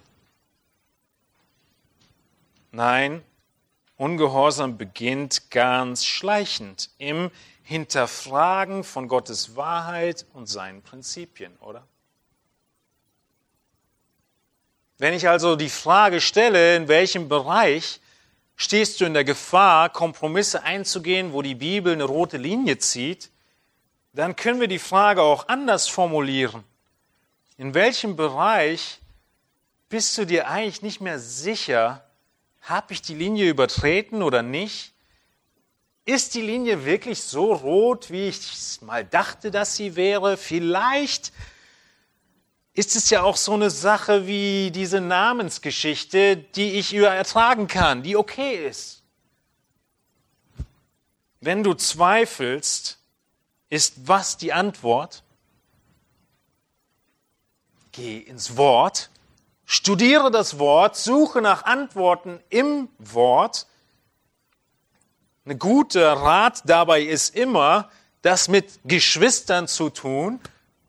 Nein, Ungehorsam beginnt ganz schleichend im Hinterfragen von Gottes Wahrheit und seinen Prinzipien, oder? Wenn ich also die Frage stelle, in welchem Bereich stehst du in der Gefahr, Kompromisse einzugehen, wo die Bibel eine rote Linie zieht, dann können wir die Frage auch anders formulieren. In welchem Bereich bist du dir eigentlich nicht mehr sicher, habe ich die Linie übertreten oder nicht? Ist die Linie wirklich so rot, wie ich mal dachte, dass sie wäre? Vielleicht ist es ja auch so eine Sache wie diese Namensgeschichte, die ich ertragen kann, die okay ist. Wenn du zweifelst, ist was die Antwort? Geh ins Wort, studiere das Wort, suche nach Antworten im Wort. Ein guter Rat dabei ist immer, das mit Geschwistern zu tun.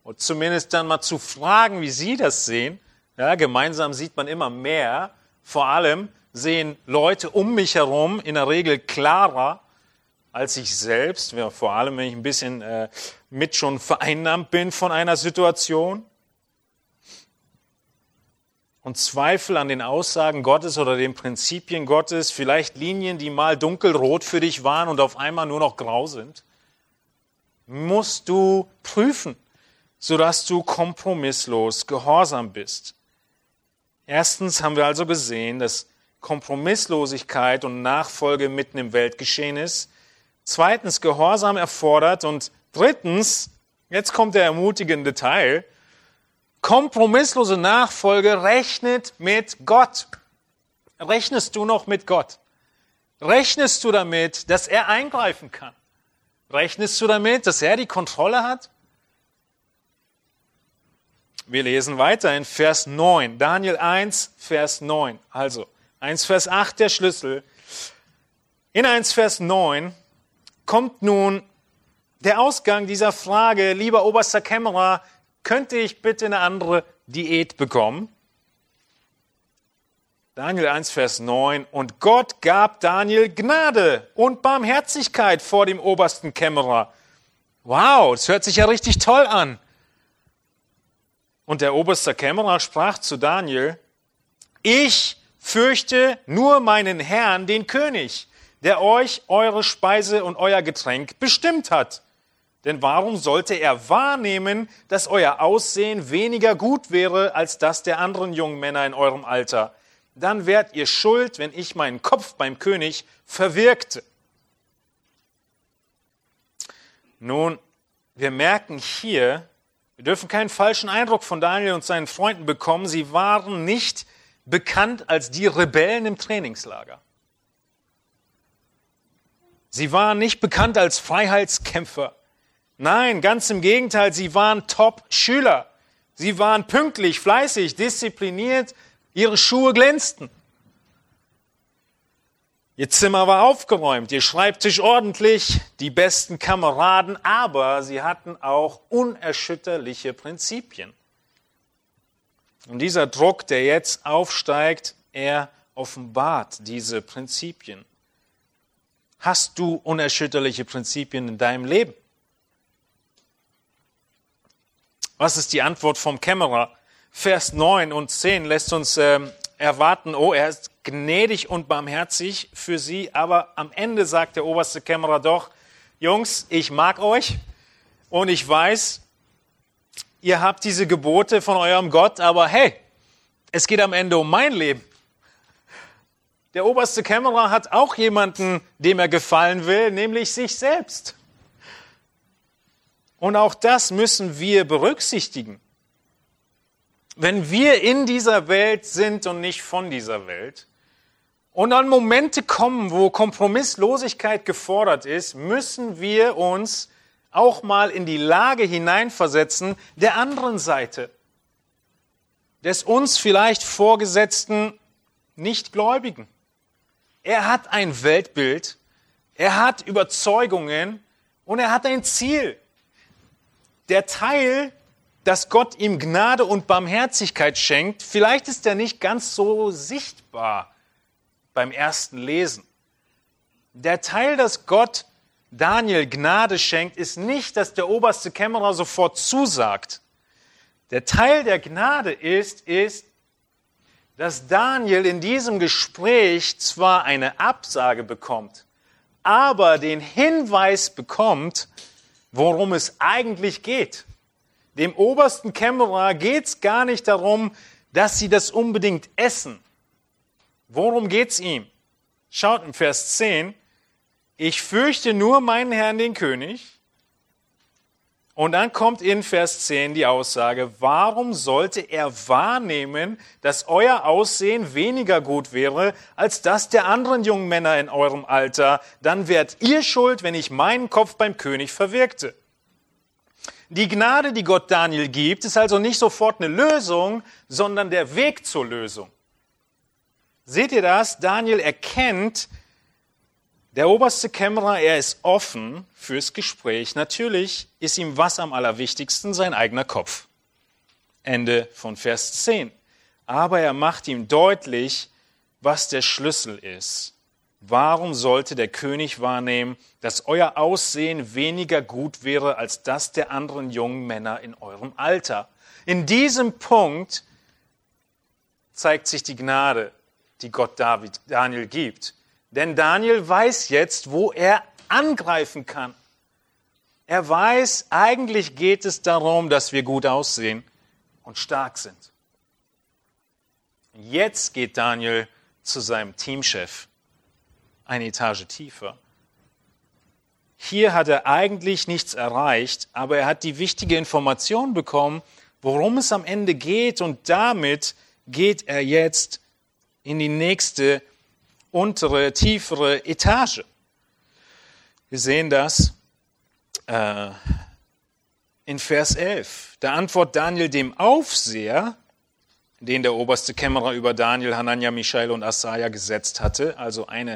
Und zumindest dann mal zu fragen, wie sie das sehen. Ja, gemeinsam sieht man immer mehr. Vor allem sehen Leute um mich herum in der Regel klarer als ich selbst. Ja, vor allem, wenn ich ein bisschen mit schon vereinnahmt bin von einer Situation. Und Zweifel an den Aussagen Gottes oder den Prinzipien Gottes. Vielleicht Linien, die mal dunkelrot für dich waren und auf einmal nur noch grau sind. Musst du prüfen, sodass du kompromisslos gehorsam bist. Erstens haben wir also gesehen, dass Kompromisslosigkeit und Nachfolge mitten im Weltgeschehen ist. Zweitens, Gehorsam erfordert. Und drittens, jetzt kommt der ermutigende Teil, kompromisslose Nachfolge rechnet mit Gott. Rechnest du noch mit Gott? Rechnest du damit, dass er eingreifen kann? Rechnest du damit, dass er die Kontrolle hat? Wir lesen weiter in Vers 9, Daniel 1, Vers 9. Also 1, Vers 8, der Schlüssel. In 1, Vers 9 kommt nun der Ausgang dieser Frage, lieber oberster Kämmerer, könnte ich bitte eine andere Diät bekommen? Daniel 1, Vers 9. Und Gott gab Daniel Gnade und Barmherzigkeit vor dem obersten Kämmerer. Wow, das hört sich ja richtig toll an. Und der oberste Kämmerer sprach zu Daniel, ich fürchte nur meinen Herrn, den König, der euch eure Speise und euer Getränk bestimmt hat. Denn warum sollte er wahrnehmen, dass euer Aussehen weniger gut wäre als das der anderen jungen Männer in eurem Alter? Dann wärt ihr schuld, wenn ich meinen Kopf beim König verwirkte. Nun, wir merken hier, wir dürfen keinen falschen Eindruck von Daniel und seinen Freunden bekommen. Sie waren nicht bekannt als die Rebellen im Trainingslager. Sie waren nicht bekannt als Freiheitskämpfer. Nein, ganz im Gegenteil, sie waren Top-Schüler. Sie waren pünktlich, fleißig, diszipliniert, ihre Schuhe glänzten. Ihr Zimmer war aufgeräumt, ihr Schreibtisch ordentlich, die besten Kameraden, aber sie hatten auch unerschütterliche Prinzipien. Und dieser Druck, der jetzt aufsteigt, er offenbart diese Prinzipien. Hast du unerschütterliche Prinzipien in deinem Leben? Was ist die Antwort vom Kämmerer? Vers 9 und 10 lässt uns erwarten, oh, er ist gnädig und barmherzig für sie, aber am Ende sagt der oberste Kämmerer doch, Jungs, ich mag euch und ich weiß, ihr habt diese Gebote von eurem Gott, aber hey, es geht am Ende um mein Leben. Der oberste Kämmerer hat auch jemanden, dem er gefallen will, nämlich sich selbst. Und auch das müssen wir berücksichtigen. Wenn wir in dieser Welt sind und nicht von dieser Welt und an Momente kommen, wo Kompromisslosigkeit gefordert ist, müssen wir uns auch mal in die Lage hineinversetzen der anderen Seite, des uns vielleicht vorgesetzten Nichtgläubigen. Er hat ein Weltbild, er hat Überzeugungen und er hat ein Ziel. Der Teil, dass Gott ihm Gnade und Barmherzigkeit schenkt, vielleicht ist er nicht ganz so sichtbar beim ersten Lesen. Der Teil, dass Gott Daniel Gnade schenkt, ist nicht, dass der oberste Kämmerer sofort zusagt. Der Teil der Gnade ist, dass Daniel in diesem Gespräch zwar eine Absage bekommt, aber den Hinweis bekommt, worum es eigentlich geht. Dem obersten Kämmerer geht es gar nicht darum, dass sie das unbedingt essen. Worum geht es ihm? Schaut im Vers 10, ich fürchte nur meinen Herrn, den König. Und dann kommt in Vers 10 die Aussage, warum sollte er wahrnehmen, dass euer Aussehen weniger gut wäre als das der anderen jungen Männer in eurem Alter? Dann wärt ihr schuld, wenn ich meinen Kopf beim König verwirkte. Die Gnade, die Gott Daniel gibt, ist also nicht sofort eine Lösung, sondern der Weg zur Lösung. Seht ihr das? Daniel erkennt, der oberste Kämmerer, er ist offen fürs Gespräch. Natürlich ist ihm was am allerwichtigsten? Sein eigener Kopf. Ende von Vers 10. Aber er macht ihm deutlich, was der Schlüssel ist. Warum sollte der König wahrnehmen, dass euer Aussehen weniger gut wäre als das der anderen jungen Männer in eurem Alter? In diesem Punkt zeigt sich die Gnade, die Gott Daniel gibt. Denn Daniel weiß jetzt, wo er angreifen kann. Er weiß, eigentlich geht es darum, dass wir gut aussehen und stark sind. Jetzt geht Daniel zu seinem Teamchef, eine Etage tiefer. Hier hat er eigentlich nichts erreicht, aber er hat die wichtige Information bekommen, worum es am Ende geht. Und damit geht er jetzt in die nächste untere, tiefere Etage. Wir sehen das in Vers 11. Da antwortet Daniel dem Aufseher, den der oberste Kämmerer über Daniel, Hananja, Michael und Assaja gesetzt hatte, also seine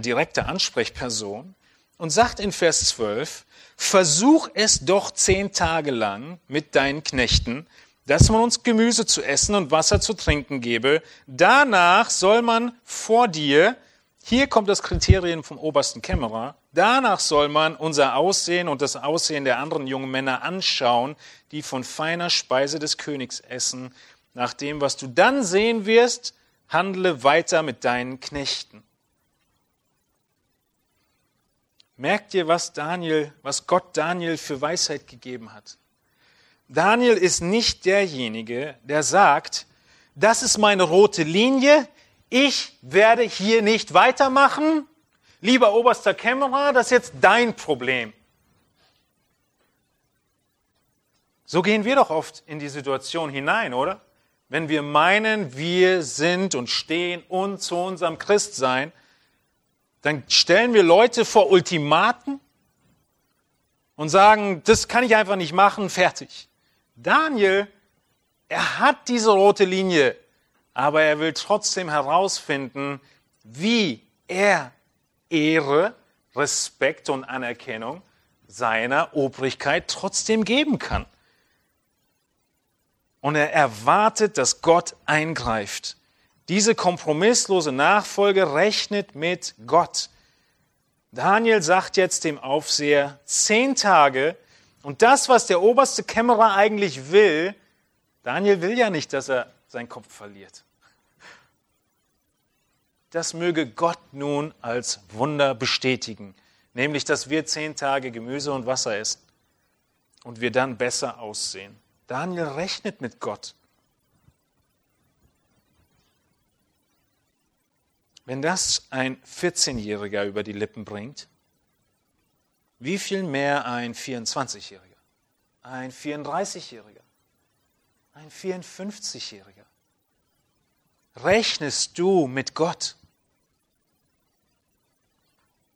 direkte Ansprechperson, und sagt in Vers 12, versuch es doch 10 Tage lang mit deinen Knechten, dass man uns Gemüse zu essen und Wasser zu trinken gebe. Danach soll man vor dir, hier kommt das Kriterium vom obersten Kämmerer, danach soll man unser Aussehen und das Aussehen der anderen jungen Männer anschauen, die von feiner Speise des Königs essen. Nach dem, was du dann sehen wirst, handle weiter mit deinen Knechten. Merkt ihr, was Gott Daniel für Weisheit gegeben hat? Daniel ist nicht derjenige, der sagt, das ist meine rote Linie, ich werde hier nicht weitermachen. Lieber oberster Kämmerer, das ist jetzt dein Problem. So gehen wir doch oft in die Situation hinein, oder? Wenn wir meinen, wir sind und stehen und zu unserem Christsein, dann stellen wir Leute vor Ultimaten und sagen, das kann ich einfach nicht machen, fertig. Daniel, er hat diese rote Linie, aber er will trotzdem herausfinden, wie er Ehre, Respekt und Anerkennung seiner Obrigkeit trotzdem geben kann. Und er erwartet, dass Gott eingreift. Diese kompromisslose Nachfolge rechnet mit Gott. Daniel sagt jetzt dem Aufseher 10 Tage und das, was der oberste Kämmerer eigentlich will, Daniel will ja nicht, dass er seinen Kopf verliert. Das möge Gott nun als Wunder bestätigen, nämlich, dass wir 10 Tage Gemüse und Wasser essen und wir dann besser aussehen. Daniel rechnet mit Gott. Wenn das ein 14-Jähriger über die Lippen bringt, wie viel mehr ein 24-Jähriger, ein 34-Jähriger, ein 54-Jähriger? Rechnest du mit Gott?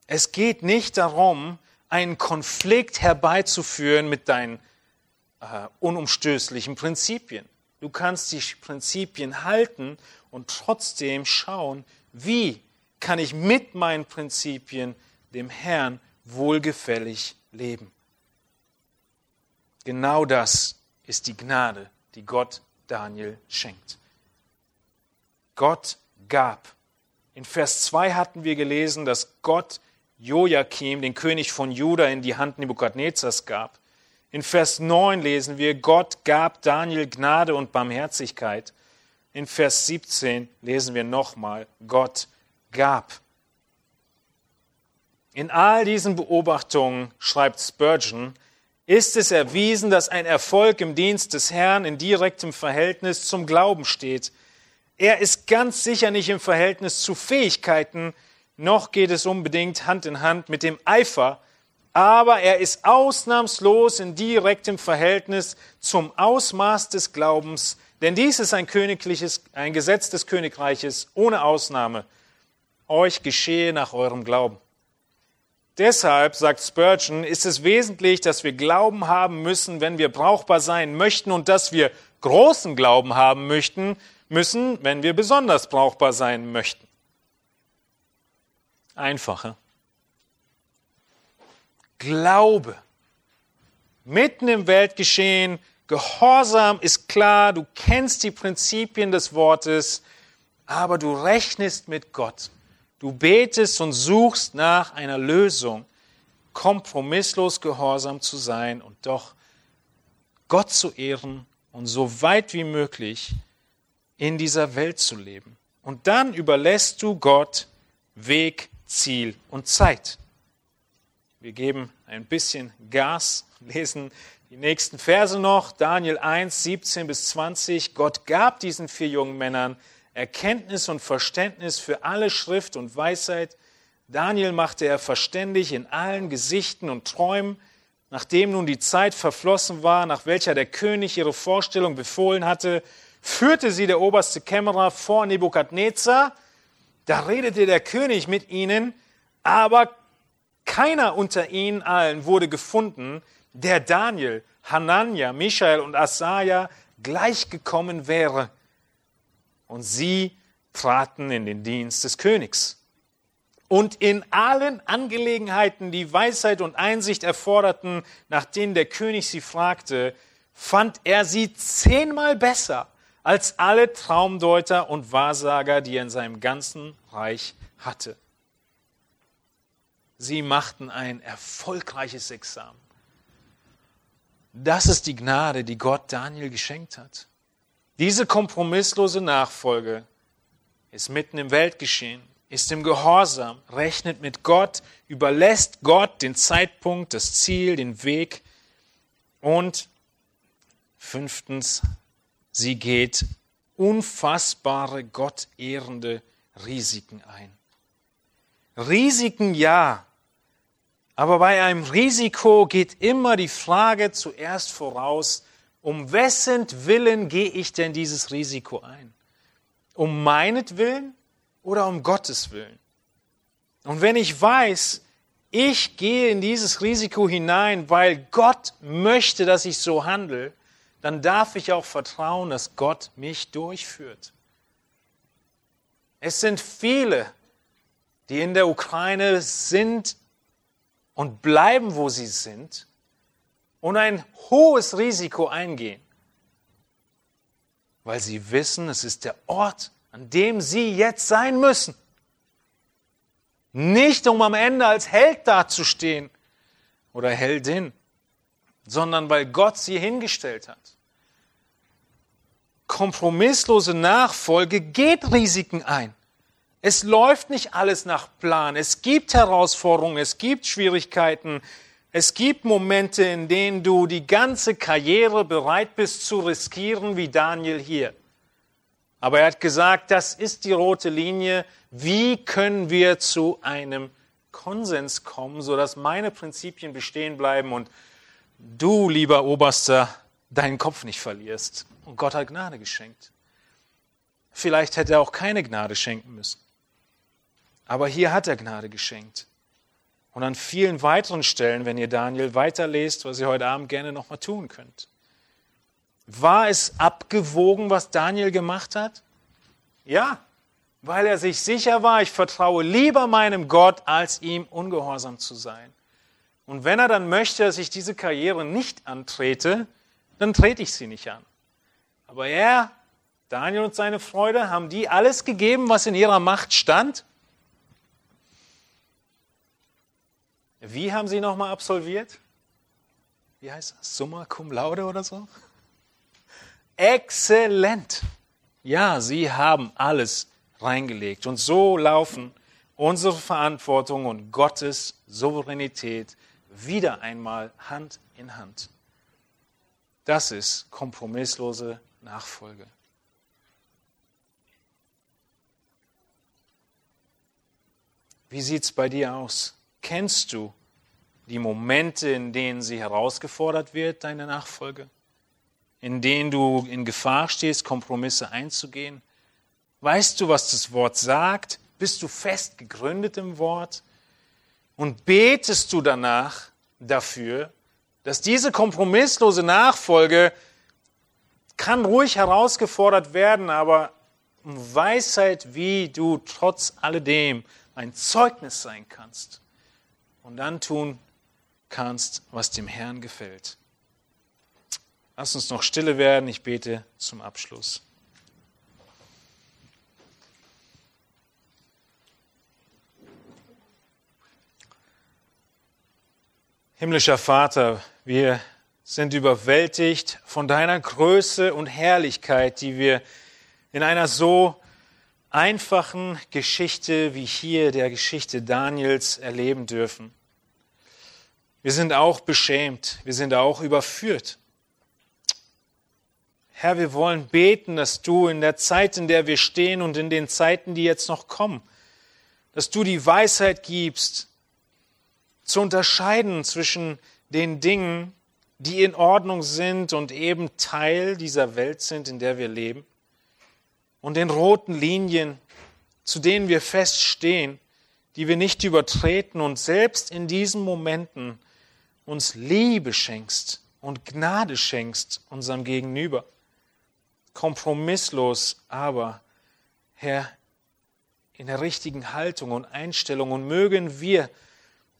Es geht nicht darum, einen Konflikt herbeizuführen mit deinen unumstößlichen Prinzipien. Du kannst die Prinzipien halten und trotzdem schauen, wie kann ich mit meinen Prinzipien dem Herrn wohlgefällig leben? Genau das ist die Gnade, die Gott Daniel schenkt. Gott gab. In Vers 2 hatten wir gelesen, dass Gott Jojakim, den König von Juda, in die Hand Nebukadnezars gab. In Vers 9 lesen wir, Gott gab Daniel Gnade und Barmherzigkeit. In Vers 17 lesen wir nochmal, Gott gab. In all diesen Beobachtungen, schreibt Spurgeon, ist es erwiesen, dass ein Erfolg im Dienst des Herrn in direktem Verhältnis zum Glauben steht. Er ist ganz sicher nicht im Verhältnis zu Fähigkeiten, noch geht es unbedingt Hand in Hand mit dem Eifer, aber er ist ausnahmslos in direktem Verhältnis zum Ausmaß des Glaubens, denn dies ist ein Gesetz des Königreiches ohne Ausnahme. Euch geschehe nach eurem Glauben. Deshalb, sagt Spurgeon, ist es wesentlich, dass wir Glauben haben müssen, wenn wir brauchbar sein möchten und dass wir großen Glauben haben müssen, wenn wir besonders brauchbar sein möchten. Einfacher. Glaube. Mitten im Weltgeschehen, Gehorsam ist klar, du kennst die Prinzipien des Wortes, aber du rechnest mit Gott. Du betest und suchst nach einer Lösung, kompromisslos gehorsam zu sein und doch Gott zu ehren und so weit wie möglich in dieser Welt zu leben. Und dann überlässt du Gott Weg, Ziel und Zeit. Wir geben ein bisschen Gas, lesen die nächsten Verse noch, Daniel 1, 17 bis 20. Gott gab diesen 4 jungen Männern Erkenntnis und Verständnis für alle Schrift und Weisheit. Daniel machte er verständig in allen Gesichten und Träumen. Nachdem nun die Zeit verflossen war, nach welcher der König ihre Vorstellung befohlen hatte, führte sie der oberste Kämmerer vor Nebukadnezar. Da redete der König mit ihnen, aber keiner unter ihnen allen wurde gefunden, der Daniel, Hananja, Michael und Assaja gleichgekommen wäre. Und sie traten in den Dienst des Königs. Und in allen Angelegenheiten, die Weisheit und Einsicht erforderten, nach denen der König sie fragte, fand er sie 10-mal besser als alle Traumdeuter und Wahrsager, die er in seinem ganzen Reich hatte. Sie machten ein erfolgreiches Examen. Das ist die Gnade, die Gott Daniel geschenkt hat. Diese kompromisslose Nachfolge ist mitten im Weltgeschehen. ist im Gehorsam, rechnet mit Gott, überlässt Gott den Zeitpunkt, das Ziel, den Weg. Und fünftens, sie geht unfassbare, gottehrende Risiken ein. Risiken ja, aber bei einem Risiko geht immer die Frage zuerst voraus, um wessen Willen gehe ich denn dieses Risiko ein? Um meinetwillen oder um Gottes Willen? Und wenn ich weiß, ich gehe in dieses Risiko hinein, weil Gott möchte, dass ich so handle, dann darf ich auch vertrauen, dass Gott mich durchführt. Es sind viele, die in der Ukraine sind und bleiben, wo sie sind, und ein hohes Risiko eingehen, weil sie wissen, es ist der Ort, an dem sie jetzt sein müssen. Nicht, um am Ende als Held dazustehen oder Heldin, sondern weil Gott sie hingestellt hat. Kompromisslose Nachfolge geht Risiken ein. Es läuft nicht alles nach Plan. Es gibt Herausforderungen, es gibt Schwierigkeiten, es gibt Momente, in denen du die ganze Karriere bereit bist zu riskieren, wie Daniel hier. Aber er hat gesagt, das ist die rote Linie. Wie können wir zu einem Konsens kommen, sodass meine Prinzipien bestehen bleiben und du, lieber Oberster, deinen Kopf nicht verlierst? Und Gott hat Gnade geschenkt. Vielleicht hätte er auch keine Gnade schenken müssen. Aber hier hat er Gnade geschenkt. Und an vielen weiteren Stellen, wenn ihr Daniel weiterlest, was ihr heute Abend gerne nochmal tun könnt. War es abgewogen, was Daniel gemacht hat? Ja, weil er sich sicher war, ich vertraue lieber meinem Gott, als ihm ungehorsam zu sein. Und wenn er dann möchte, dass ich diese Karriere nicht antrete, dann trete ich sie nicht an. Aber er, Daniel und seine Freunde, haben die alles gegeben, was in ihrer Macht stand? Wie haben sie nochmal absolviert? Wie heißt das? Summa cum laude oder so? Exzellent. Ja, sie haben alles reingelegt. Und so laufen unsere Verantwortung und Gottes Souveränität wieder einmal Hand in Hand. Das ist kompromisslose Nachfolge. Wie sieht es bei dir aus? Kennst du die Momente, in denen sie herausgefordert wird, deine Nachfolge? In denen du in Gefahr stehst, Kompromisse einzugehen? Weißt du, was das Wort sagt? Bist du fest gegründet im Wort? Und betest du danach dafür, dass diese kompromisslose Nachfolge kann ruhig herausgefordert werden, aber um Weisheit, wie du trotz alledem ein Zeugnis sein kannst und dann tun kannst, was dem Herrn gefällt. Lass uns noch stille werden, ich bete zum Abschluss. Himmlischer Vater, wir sind überwältigt von deiner Größe und Herrlichkeit, die wir in einer so einfachen Geschichte wie hier, der Geschichte Daniels, erleben dürfen. Wir sind auch beschämt, wir sind auch überführt. Herr, wir wollen beten, dass du in der Zeit, in der wir stehen und in den Zeiten, die jetzt noch kommen, dass du die Weisheit gibst, zu unterscheiden zwischen den Dingen, die in Ordnung sind und eben Teil dieser Welt sind, in der wir leben, und den roten Linien, zu denen wir feststehen, die wir nicht übertreten und selbst in diesen Momenten uns Liebe schenkst und Gnade schenkst unserem Gegenüber. Kompromisslos, aber, Herr, in der richtigen Haltung und Einstellung, und mögen wir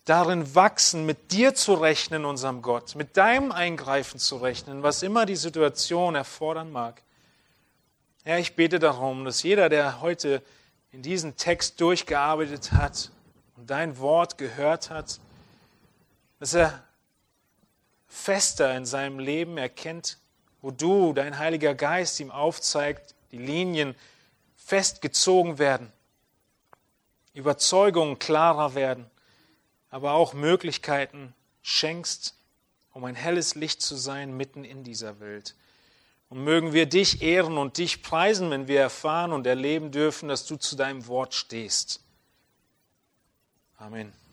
darin wachsen, mit dir zu rechnen, unserem Gott, mit deinem Eingreifen zu rechnen, was immer die Situation erfordern mag. Herr, ich bete darum, dass jeder, der heute in diesen Text durchgearbeitet hat und dein Wort gehört hat, dass er fester in seinem Leben erkennt, wo du, dein Heiliger Geist, ihm aufzeigt, die Linien festgezogen werden. Überzeugungen klarer werden, aber auch Möglichkeiten schenkst, um ein helles Licht zu sein mitten in dieser Welt. Und mögen wir dich ehren und dich preisen, wenn wir erfahren und erleben dürfen, dass du zu deinem Wort stehst. Amen.